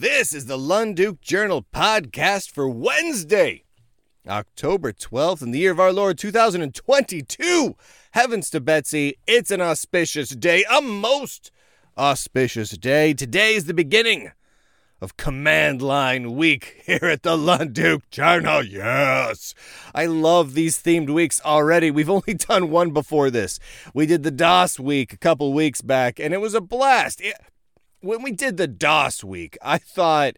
This is the Lunduke Journal podcast for Wednesday, October 12th, in the year of our Lord 2022. Heavens to Betsy, it's an auspicious day, a most auspicious day. Today is the beginning of Command Line Week here at the Lunduke Journal. Yes! I love these themed weeks already. We've only done one before this. We did the DOS week a couple weeks back, and it was a blast. When we did the DOS week, I thought,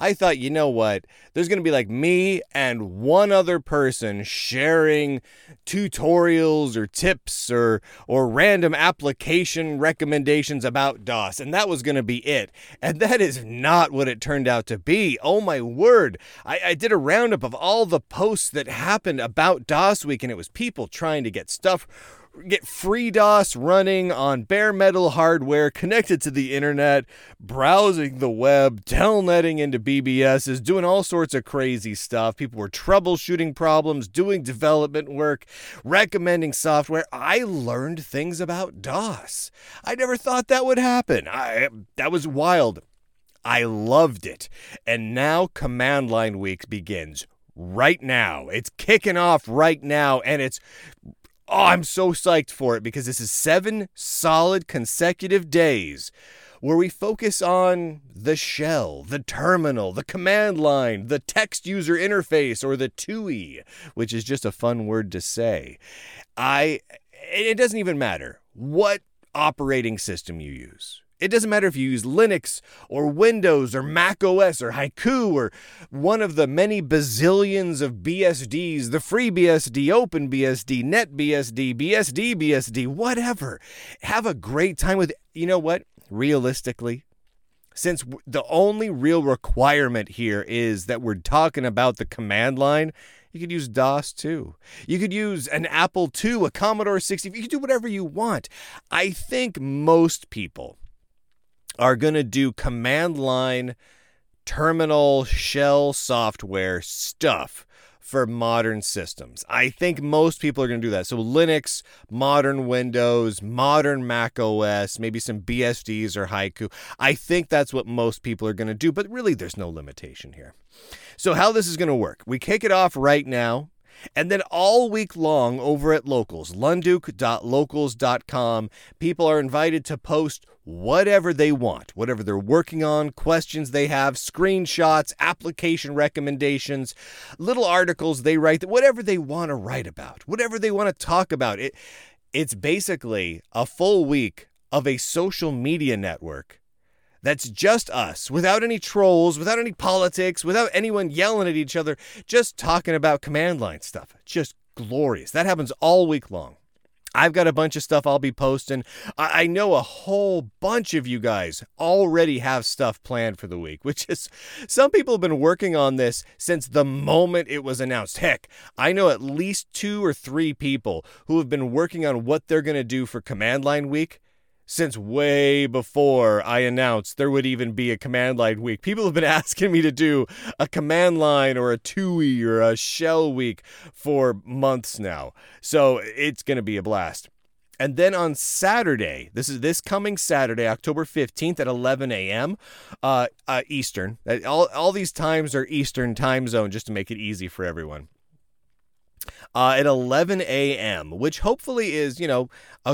you know what? There's going to be like me and one other person sharing tutorials or tips or random application recommendations about DOS. And that was going to be it. And that is not what it turned out to be. Oh my word. I did a roundup of all the posts that happened about DOS week, and it was people trying to get FreeDOS running on bare metal hardware, connected to the internet, browsing the web, telnetting into BBSs, doing all sorts of crazy stuff. People were troubleshooting problems, doing development work, recommending software. I learned things about DOS. I never thought that would happen. That was wild. I loved it. And now Command Line Week begins right now. It's kicking off right now, and Oh, I'm so psyched for it, because this is 7 solid consecutive days where we focus on the shell, the terminal, the command line, the text user interface, or the TUI, which is just a fun word to say. It doesn't even matter what operating system you use. It doesn't matter if you use Linux or Windows or Mac OS or Haiku or one of the many bazillions of BSDs, the FreeBSD, Open BSD, NetBSD, BSD, whatever. Have a great time with it. You know what? Realistically, since the only real requirement here is that we're talking about the command line, you could use DOS too. You could use an Apple II, a Commodore 64. You could do whatever you want. I think most people are going to do command line, terminal, shell software stuff for modern systems. I think most people are going to do that. So Linux, modern Windows, modern Mac OS, maybe some BSDs or Haiku. I think that's what most people are going to do, but really there's no limitation here. So how this is going to work, we kick it off right now. And then all week long over at Locals, Lunduke.Locals.com, people are invited to post whatever they want, whatever they're working on, questions they have, screenshots, application recommendations, little articles they write, whatever they want to write about, whatever they want to talk about. It's basically a full week of a social media network that's just us, without any trolls, without any politics, without anyone yelling at each other, just talking about command line stuff. Just glorious. That happens all week long. I've got a bunch of stuff I'll be posting. I know a whole bunch of you guys already have stuff planned for the week, which is, some people have been working on this since the moment it was announced. Heck, I know at least 2 or 3 people who have been working on what they're going to do for Command Line Week since way before I announced there would even be a command line week. People have been asking me to do a command line or a TUI or a shell week for months now. So it's going to be a blast. And then on Saturday, this coming Saturday, October 15th at 11 a.m. Eastern. All these times are Eastern time zone, just to make it easy for everyone. At 11 a.m., which hopefully is, a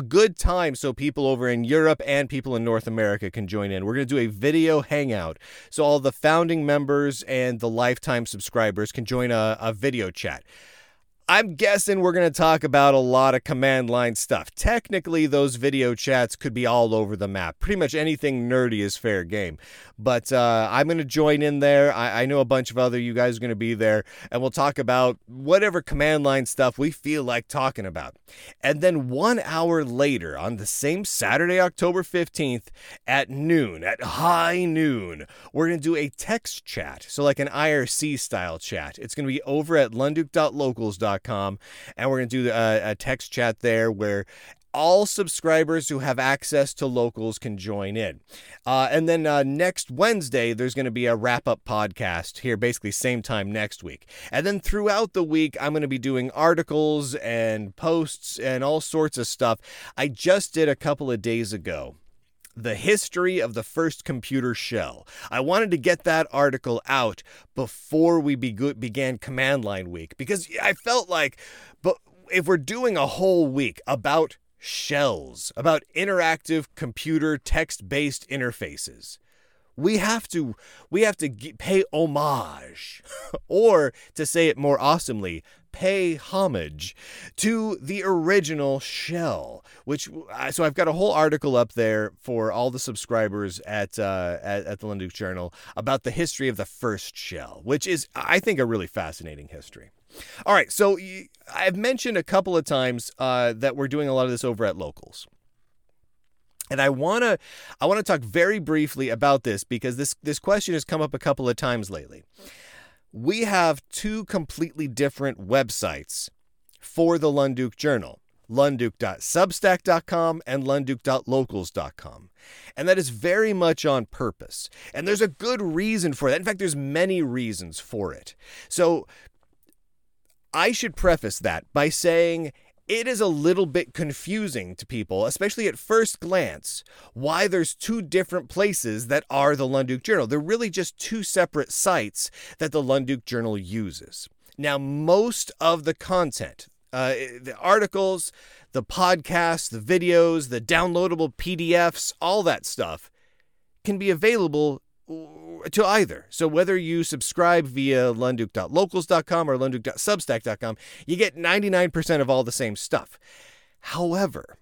good time so people over in Europe and people in North America can join in. We're going to do a video hangout so all the founding members and the lifetime subscribers can join a video chat. I'm guessing we're going to talk about a lot of command line stuff. Technically, those video chats could be all over the map. Pretty much anything nerdy is fair game. But I'm going to join in there. I know a bunch of other you guys are going to be there. And we'll talk about whatever command line stuff we feel like talking about. And then 1 hour later, on the same Saturday, October 15th, at noon, at high noon, we're going to do a text chat. So like an IRC style chat. It's going to be over at Lunduke.Locals.com. And we're going to do a text chat there where all subscribers who have access to Locals can join in. And then next Wednesday, there's going to be a wrap-up podcast here, basically same time next week. And then throughout the week, I'm going to be doing articles and posts and all sorts of stuff. I just did a couple of days ago The History of the First Computer Shell. I wanted to get that article out before we began Command Line Week, because I felt like, but if we're doing a whole week about shells, about interactive computer text-based interfaces, we have to pay homage, or to say it more awesomely, pay homage to the original shell, so I've got a whole article up there for all the subscribers at the Lunduke Journal about the history of the first shell, which is, I think, a really fascinating history. All right, so I've mentioned a couple of times that we're doing a lot of this over at Locals. And I want to talk very briefly about this, because this question has come up a couple of times lately. We have two completely different websites for the Lunduke Journal, Lunduke.Substack.com and Lunduke.Locals.com. And that is very much on purpose. And there's a good reason for that. In fact, there's many reasons for it. So I should preface that by saying, it is a little bit confusing to people, especially at first glance, why there's two different places that are the Lunduke Journal. They're really just two separate sites that the Lunduke Journal uses. Now, most of the content, the articles, the podcasts, the videos, the downloadable PDFs, all that stuff can be available to either. So whether you subscribe via Lunduke.Locals.com or Lunduke.Substack.com, you get 99% of all the same stuff. However,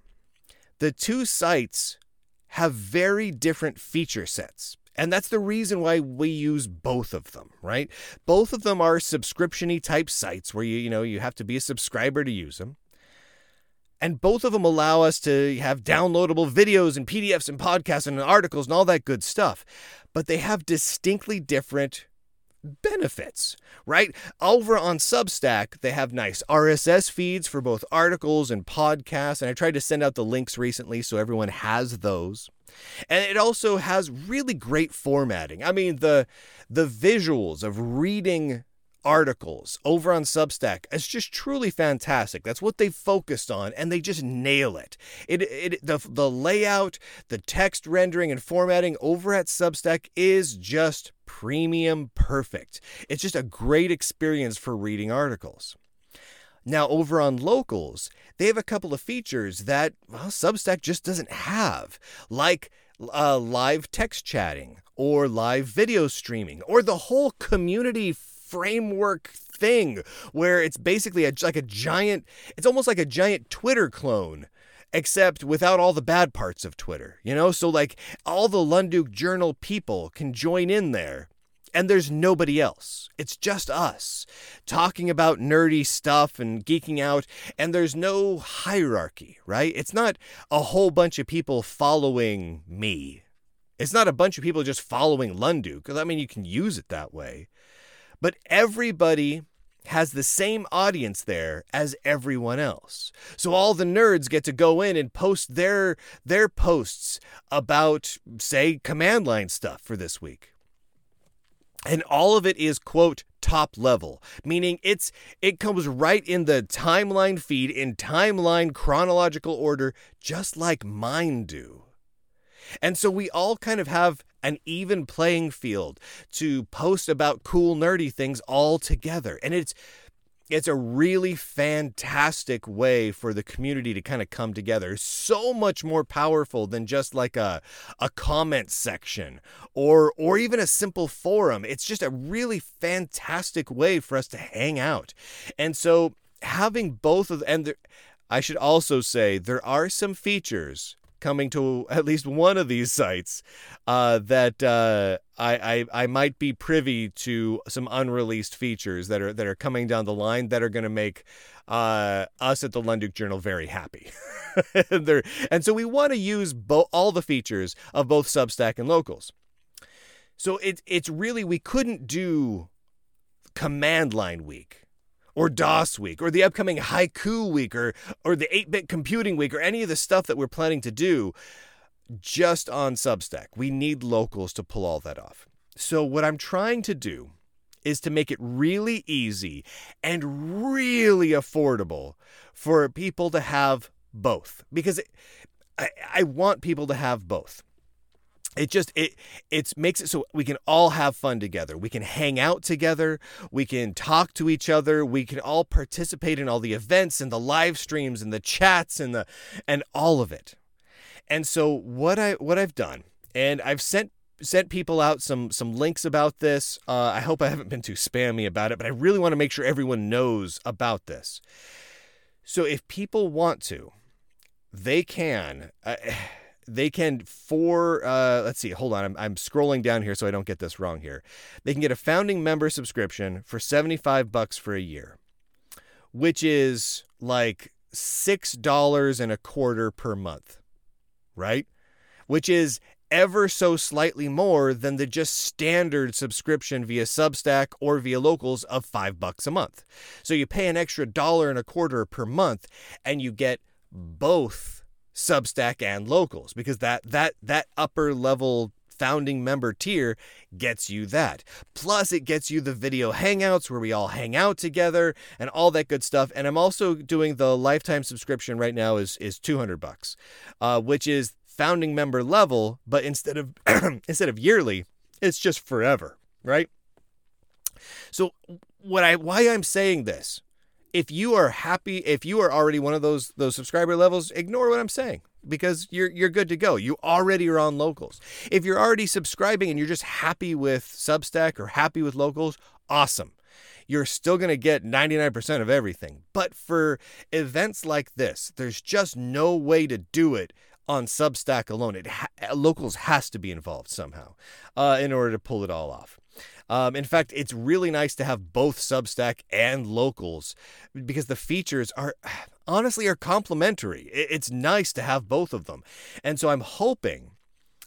the two sites have very different feature sets. And that's the reason why we use both of them, right? Both of them are subscription-y type sites where you have to be a subscriber to use them. And both of them allow us to have downloadable videos and PDFs and podcasts and articles and all that good stuff. But they have distinctly different benefits, right? Over on Substack, they have nice RSS feeds for both articles and podcasts. And I tried to send out the links recently so everyone has those. And it also has really great formatting. I mean, the visuals of reading articles over on Substack is just truly fantastic. That's what they focused on, and they just nail it. The layout, the text rendering and formatting over at Substack is just premium perfect. It's just a great experience for reading articles. Now, over on Locals, they have a couple of features that Substack just doesn't have, like live text chatting or live video streaming or the whole community framework thing where it's basically it's almost like a giant Twitter clone, except without all the bad parts of Twitter, So like all the Lunduke Journal people can join in there and there's nobody else. It's just us talking about nerdy stuff and geeking out, and there's no hierarchy, right? It's not a whole bunch of people following me. It's not a bunch of people just following Lunduke, because I mean, you can use it that way. But everybody has the same audience there as everyone else. So all the nerds get to go in and post their posts about, say, command line stuff for this week. And all of it is, quote, top level, meaning it comes right in the timeline feed in timeline chronological order, just like mine do. And so we all kind of have an even playing field to post about cool, nerdy things all together. And it's a really fantastic way for the community to kind of come together. So much more powerful than just like a comment section or even a simple forum. It's just a really fantastic way for us to hang out. And so having both of them, I should also say there are some features coming to at least one of these sites that I might be privy to, some unreleased features that are coming down the line that are going to make us at the Lunduke Journal very happy. And so we want to use all the features of both Substack and Locals. So it's really, we couldn't do Command Line Week or DOS Week, or the upcoming Haiku Week, or the 8-bit Computing Week, or any of the stuff that we're planning to do just on Substack. We need Locals to pull all that off. So what I'm trying to do is to make it really easy and really affordable for people to have both, because I want people to have both. It just, it makes it so we can all have fun together. We can hang out together. We can talk to each other. We can all participate in all the events and the live streams and the chats and all of it. And so what I've done, and I've sent people out some links about this. I hope I haven't been too spammy about it, but I really want to make sure everyone knows about this. So if people want to, they can, let's see, hold on. I'm scrolling down here so I don't get this wrong here. They can get a founding member subscription for $75 for a year, which is like $6.25 per month, right? Which is ever so slightly more than the just standard subscription via Substack or via Locals of $5 a month. So you pay an extra $1.25 per month and you get both Substack and Locals, because that upper level founding member tier gets you that. Plus it gets you the video hangouts where we all hang out together and all that good stuff. And I'm also doing the lifetime subscription right now is $200, which is founding member level, but instead of yearly, it's just forever, right? So why I'm saying this, if you are happy, if you are already one of those subscriber levels, ignore what I'm saying, because you're good to go. You already are on Locals. If you're already subscribing and you're just happy with Substack or happy with Locals, awesome. You're still going to get 99% of everything. But for events like this, there's just no way to do it on Substack alone. Locals has to be involved somehow in order to pull it all off. In fact, it's really nice to have both Substack and Locals, because the features honestly are complementary. It's nice to have both of them. And so I'm hoping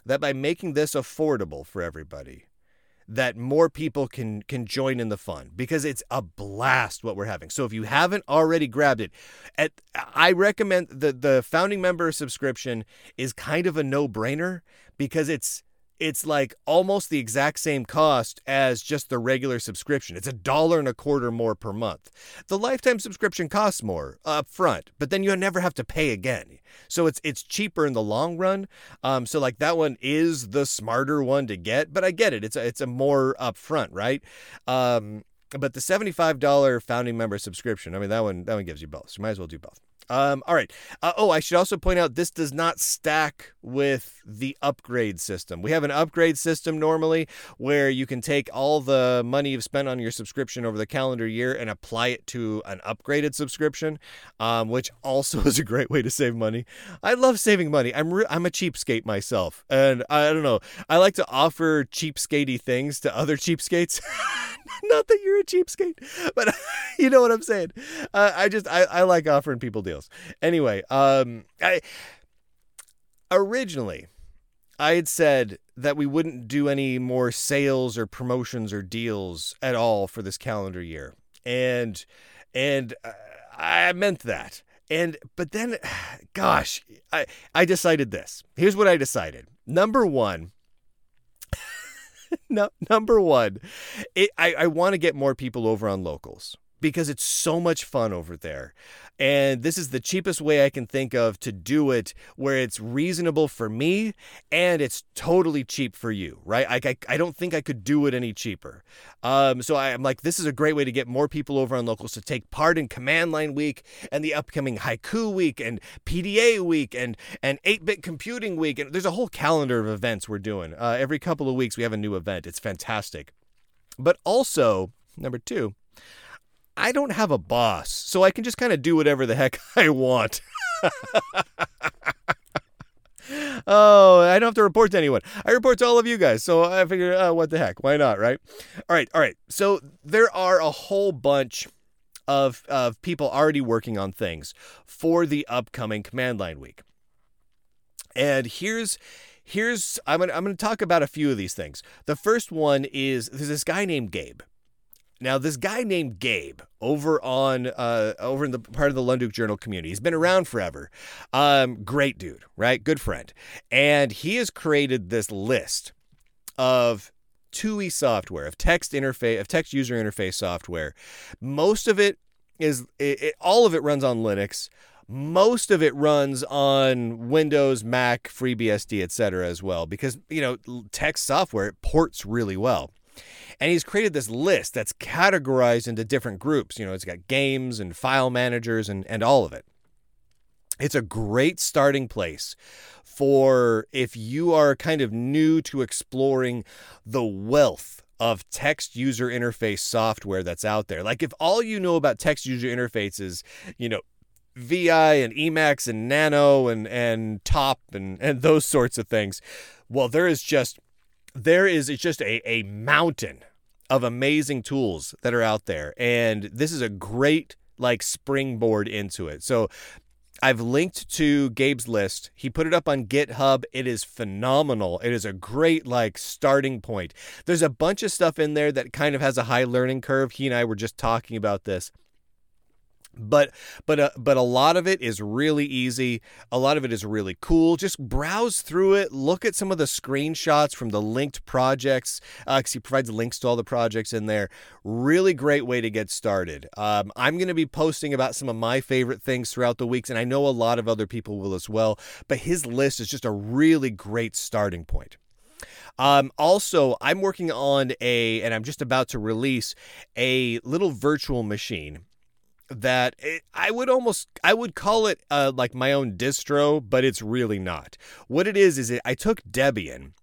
that by making this affordable for everybody, that more people can join in the fun, because it's a blast what we're having. So if you haven't already grabbed it, I recommend the founding member subscription is kind of a no-brainer, because it's like almost the exact same cost as just the regular subscription. It's $1.25 more per month. The lifetime subscription costs more up front, but then you never have to pay again. So it's cheaper in the long run. So like that one is the smarter one to get, but I get it. It's a more upfront, right? But the $75 founding member subscription, I mean, that one gives you both. So you might as well do both. All right. I should also point out this does not stack with the upgrade system. We have an upgrade system normally where you can take all the money you've spent on your subscription over the calendar year and apply it to an upgraded subscription, which also is a great way to save money. I love saving money. I'm a cheapskate myself, and I don't know. I like to offer cheapskatey things to other cheapskates. Not that you're a cheapskate, but you know what I'm saying. I like offering people deals. Anyway, I had said that we wouldn't do any more sales or promotions or deals at all for this calendar year, and I meant that. But then, gosh, I decided this. Here's what I decided. Number one, I want to get more people over on Locals, because it's so much fun over there. And this is the cheapest way I can think of to do it, where it's reasonable for me and it's totally cheap for you, right? I don't think I could do it any cheaper. So I'm like, this is a great way to get more people over on Locals to take part in Command Line Week and the upcoming Haiku Week and PDA Week and 8-Bit Computing Week. And there's a whole calendar of events we're doing. Every couple of weeks we have a new event. It's fantastic. But also, number two, I don't have a boss, so I can just kind of do whatever the heck I want. Oh, I don't have to report to anyone. I report to all of you guys, so I figured, what the heck? Why not, right? All right. So there are a whole bunch of people already working on things for the upcoming Command Line Week. And here's I'm gonna talk about a few of these things. The first one is there's this guy named Gabe. Now, this guy named Gabe over in the part of the Lunduke Journal community, he's been around forever. Great dude, right? Good friend. And he has created this list of TUI software, of text user interface software. Most of it all of it runs on Linux. most of it runs on Windows, Mac, FreeBSD, etc. as well, because, you know, text software, it ports really well. And he's created this list that's categorized into different groups. You know, it's got games and file managers and all of it. It's a great starting place for if you are kind of new to exploring the wealth of text user interface software that's out there. Like, if all you know about text user interfaces, you know, VI and Emacs and Nano and Top and those sorts of things, well, it's just a mountain of amazing tools that are out there. And this is a great, like, springboard into it. So I've linked to Gabe's list. He put it up on GitHub. It is phenomenal. It is a great, like, starting point. There's a bunch of stuff in there that kind of has a high learning curve. He and I were just talking about this. But a lot of it is really easy. A lot of it is really cool. Just browse through it. Look at some of the screenshots from the linked projects, because he provides links to all the projects in there. Really great way to get started. I'm going to be posting about some of my favorite things throughout the weeks, and I know a lot of other people will as well. But his list is just a really great starting point. Also, I'm working on and I'm just about to release a little virtual machine that I would call it like my own distro, but it's really not. What it is I took Debian,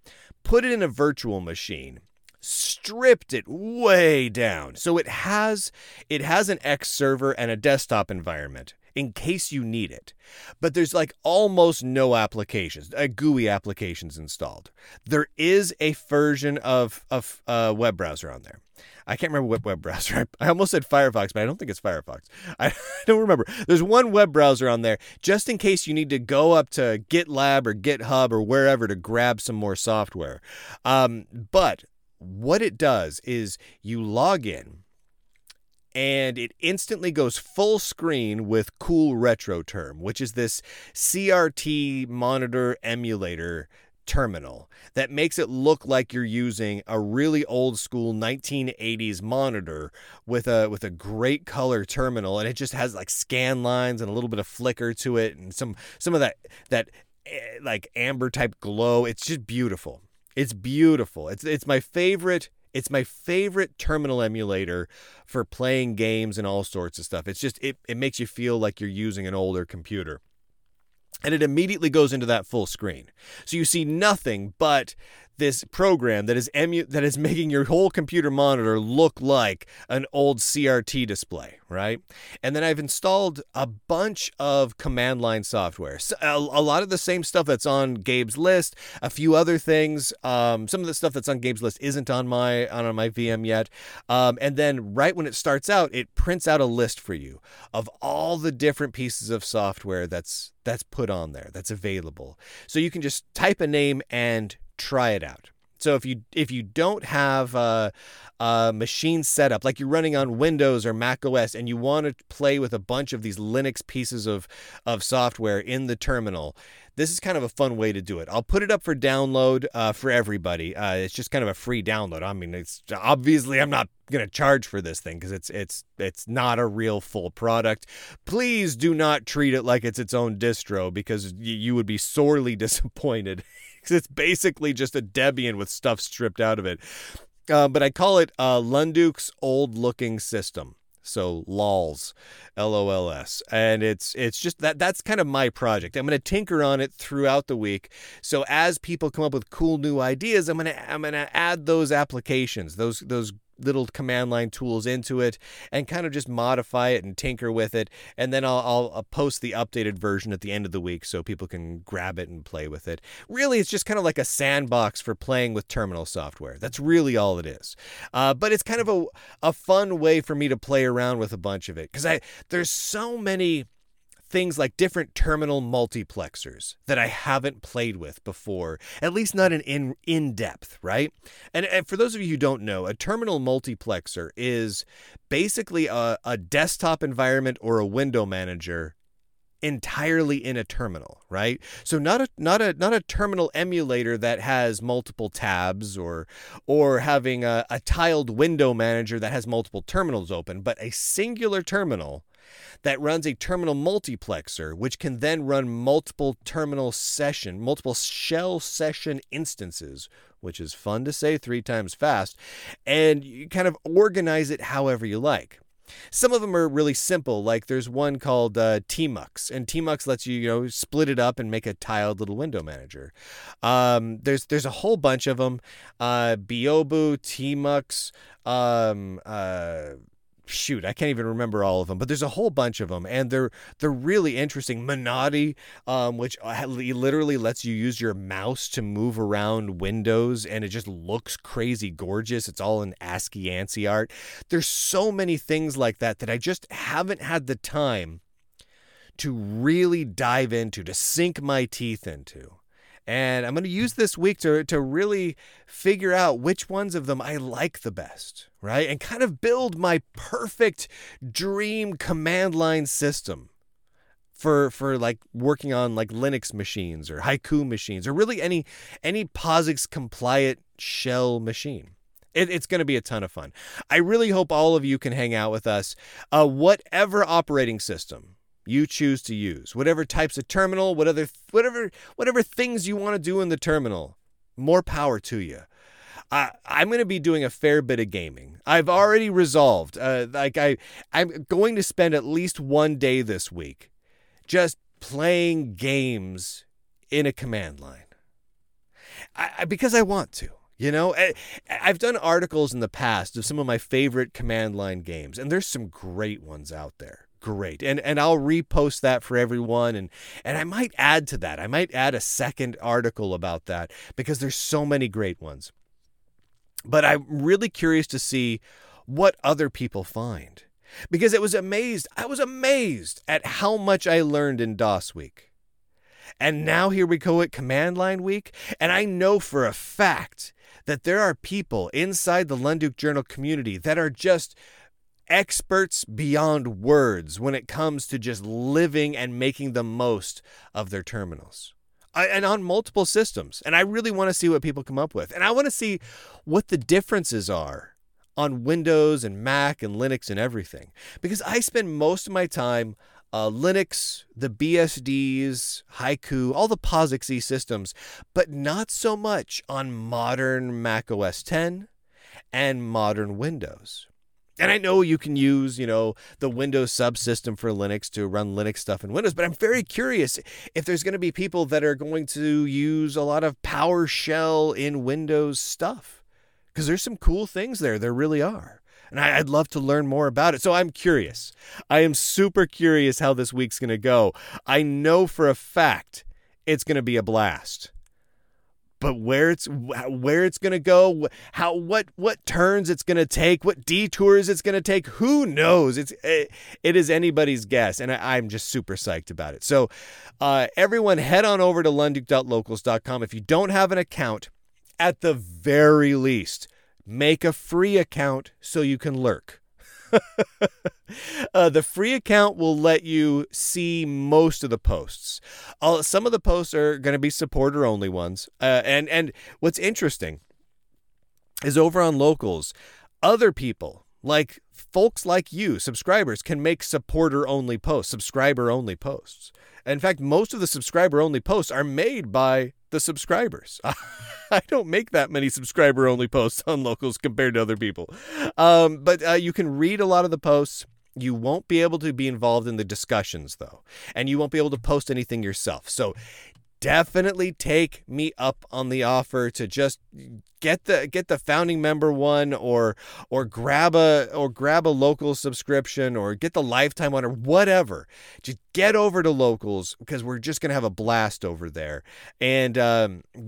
put it in a virtual machine, stripped it way down. So it has an X server and a desktop environment in case you need it. But there's like almost no applications, GUI applications installed. There is a version of web browser on there. I can't remember what web browser. I almost said Firefox, but I don't think it's Firefox. I don't remember. There's one web browser on there just in case you need to go up to GitLab or GitHub or wherever to grab some more software. But what it does is you log in, and it instantly goes full screen with Cool Retro Term, which is this CRT monitor emulator terminal that makes it look like you're using a really old school 1980s monitor with a great color terminal, and it just has like scan lines and a little bit of flicker to it and some of that like amber type glow. It's just beautiful. It's beautiful. It's my favorite. It's my favorite terminal emulator for playing games and all sorts of stuff. It's just, it makes you feel like you're using an older computer. And it immediately goes into that full screen. So you see nothing but this program that is making your whole computer monitor look like an old CRT display, right? And then I've installed a bunch of command line software. So a lot of the same stuff that's on Gabe's list, a few other things. Some of the stuff that's on Gabe's list isn't on my VM yet. And then right when it starts out, it prints out a list for you of all the different pieces of software that's put on there, that's available. So you can just type a name and try it out. So if you don't have a machine set up, like you're running on Windows or Mac OS, and you want to play with a bunch of these Linux pieces of software in the terminal, this is kind of a fun way to do it. I'll put it up for download for everybody. It's just kind of a free download. I mean, it's obviously I'm not going to charge for this thing because it's not a real full product. Please do not treat it like it's its own distro, because you would be sorely disappointed. It's basically just a Debian with stuff stripped out of it. But I call it Lunduke's Old Looking System. So LOLS, LOLS. And it's just that's kind of my project. I'm going to tinker on it throughout the week. So as people come up with cool new ideas, I'm going to add those applications, those little command line tools into it, and kind of just modify it and tinker with it. And then I'll post the updated version at the end of the week so people can grab it and play with it. Really, it's just kind of like a sandbox for playing with terminal software. That's really all it is. But it's kind of a fun way for me to play around with a bunch of it, because there's so many things like different terminal multiplexers that I haven't played with before, at least not in depth, right? And for those of you who don't know, a terminal multiplexer is basically a desktop environment or a window manager entirely in a terminal, right? So not a terminal emulator that has multiple tabs or having a tiled window manager that has multiple terminals open, but a singular terminal that runs a terminal multiplexer, which can then run multiple shell session instances, which is fun to say 3 times fast, and you kind of organize it however you like. Some of them are really simple, like there's one called Tmux, and Tmux lets you, split it up and make a tiled little window manager. There's a whole bunch of them, Biobu, Tmux, shoot, I can't even remember all of them, but there's a whole bunch of them, and they're really interesting. Minotti, which literally lets you use your mouse to move around windows, and it just looks crazy gorgeous. It's all in ASCII ANSI art. There's so many things like that I just haven't had the time to really dive into, to sink my teeth into. And I'm going to use this week to really figure out which ones of them I like the best, right? And kind of build my perfect dream command line system for like working on like Linux machines or Haiku machines or really any POSIX compliant shell machine. It's going to be a ton of fun. I really hope all of you can hang out with us. Whatever operating system you choose to use, whatever types of terminal, whatever things you want to do in the terminal, more power to you. I'm going to be doing a fair bit of gaming. I've already resolved. I'm going to spend at least one day this week just playing games in a command line. Because I want to. I've done articles in the past of some of my favorite command line games, and there's some great ones out there. Great. And I'll repost that for everyone. And I might add to that. I might add a second article about that because there's so many great ones. But I'm really curious to see what other people find, because I was amazed at how much I learned in DOS week. And now here we go at Command Line Week. And I know for a fact that there are people inside the Lunduke Journal community that are just experts beyond words when it comes to just living and making the most of their terminals and on multiple systems. And I really want to see what people come up with. And I want to see what the differences are on Windows and Mac and Linux and everything, because I spend most of my time Linux, the BSDs, Haiku, all the POSIX systems, but not so much on modern Mac OS X and modern Windows. And I know you can use, the Windows Subsystem for Linux to run Linux stuff in Windows, but I'm very curious if there's going to be people that are going to use a lot of PowerShell in Windows stuff, because there's some cool things there. There really are. And I'd love to learn more about it. So I'm curious. I am super curious how this week's going to go. I know for a fact it's going to be a blast. But where it's going to go, what turns it's going to take, what detours it's going to take, who knows? It is anybody's guess, and I'm just super psyched about it. So everyone head on over to Lunduke.Locals.com. If you don't have an account, at the very least, make a free account so you can lurk. The free account will let you see most of the posts. Some of the posts are going to be supporter-only ones. And what's interesting is over on Locals, other people, like folks like you, subscribers, can make supporter-only posts, subscriber-only posts. In fact, most of the subscriber-only posts are made by the subscribers. I don't make that many subscriber-only posts on Locals compared to other people. But you can read a lot of the posts. You won't be able to be involved in the discussions, though. And you won't be able to post anything yourself. So definitely take me up on the offer to just get the founding member one or grab a local subscription or get the lifetime one or whatever. Just get over to Locals, because we're just going to have a blast over there. And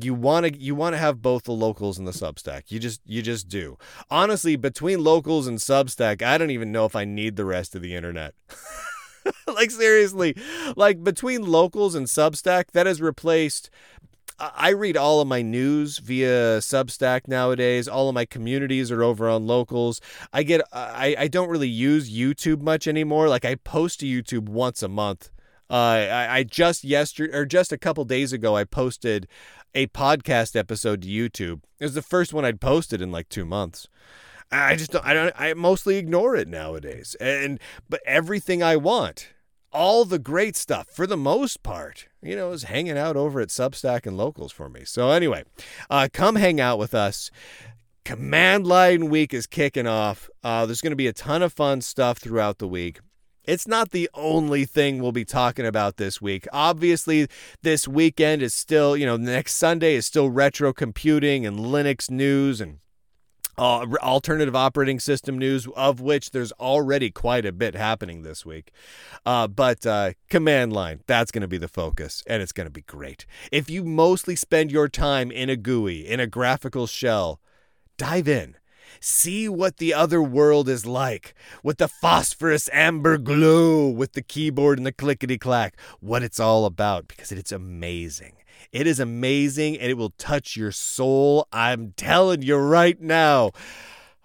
you want to have both the Locals and the Substack. You just do. Honestly, between Locals and Substack, I don't even know if I need the rest of the internet. Like, seriously, like between Locals and Substack, that has replaced. I read all of my news via Substack nowadays. All of my communities are over on Locals. I don't really use YouTube much anymore. Like, I post to YouTube once a month. I just yesterday or just a couple days ago, I posted a podcast episode to YouTube. It was the first one I'd posted in like 2 months. I just don't, I mostly ignore it nowadays. But everything I want, all the great stuff, for the most part, you know, is hanging out over at Substack and Locals for me. So anyway, come hang out with us. Command Line Week is kicking off. There's going to be a ton of fun stuff throughout the week. It's not the only thing we'll be talking about this week. Obviously, this weekend is still, you know, next Sunday is still retro computing and Linux news and alternative operating system news, of which there's already quite a bit happening this week. But Command Line, that's going to be the focus, and it's going to be great. If you mostly spend your time in a GUI, in a graphical shell, dive in. See what the other world is like, with the phosphorus amber glow, with the keyboard and the clickety-clack, what it's all about, because it's amazing. It is amazing, and it will touch your soul. I'm telling you right now.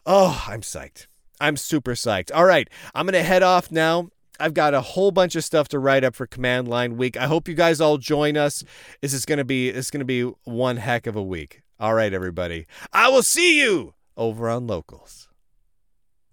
Oh, I'm psyched. I'm super psyched. All right, I'm going to head off now. I've got a whole bunch of stuff to write up for Command Line Week. I hope you guys all join us. This is going to be one heck of a week. All right, everybody. I will see you over on Locals.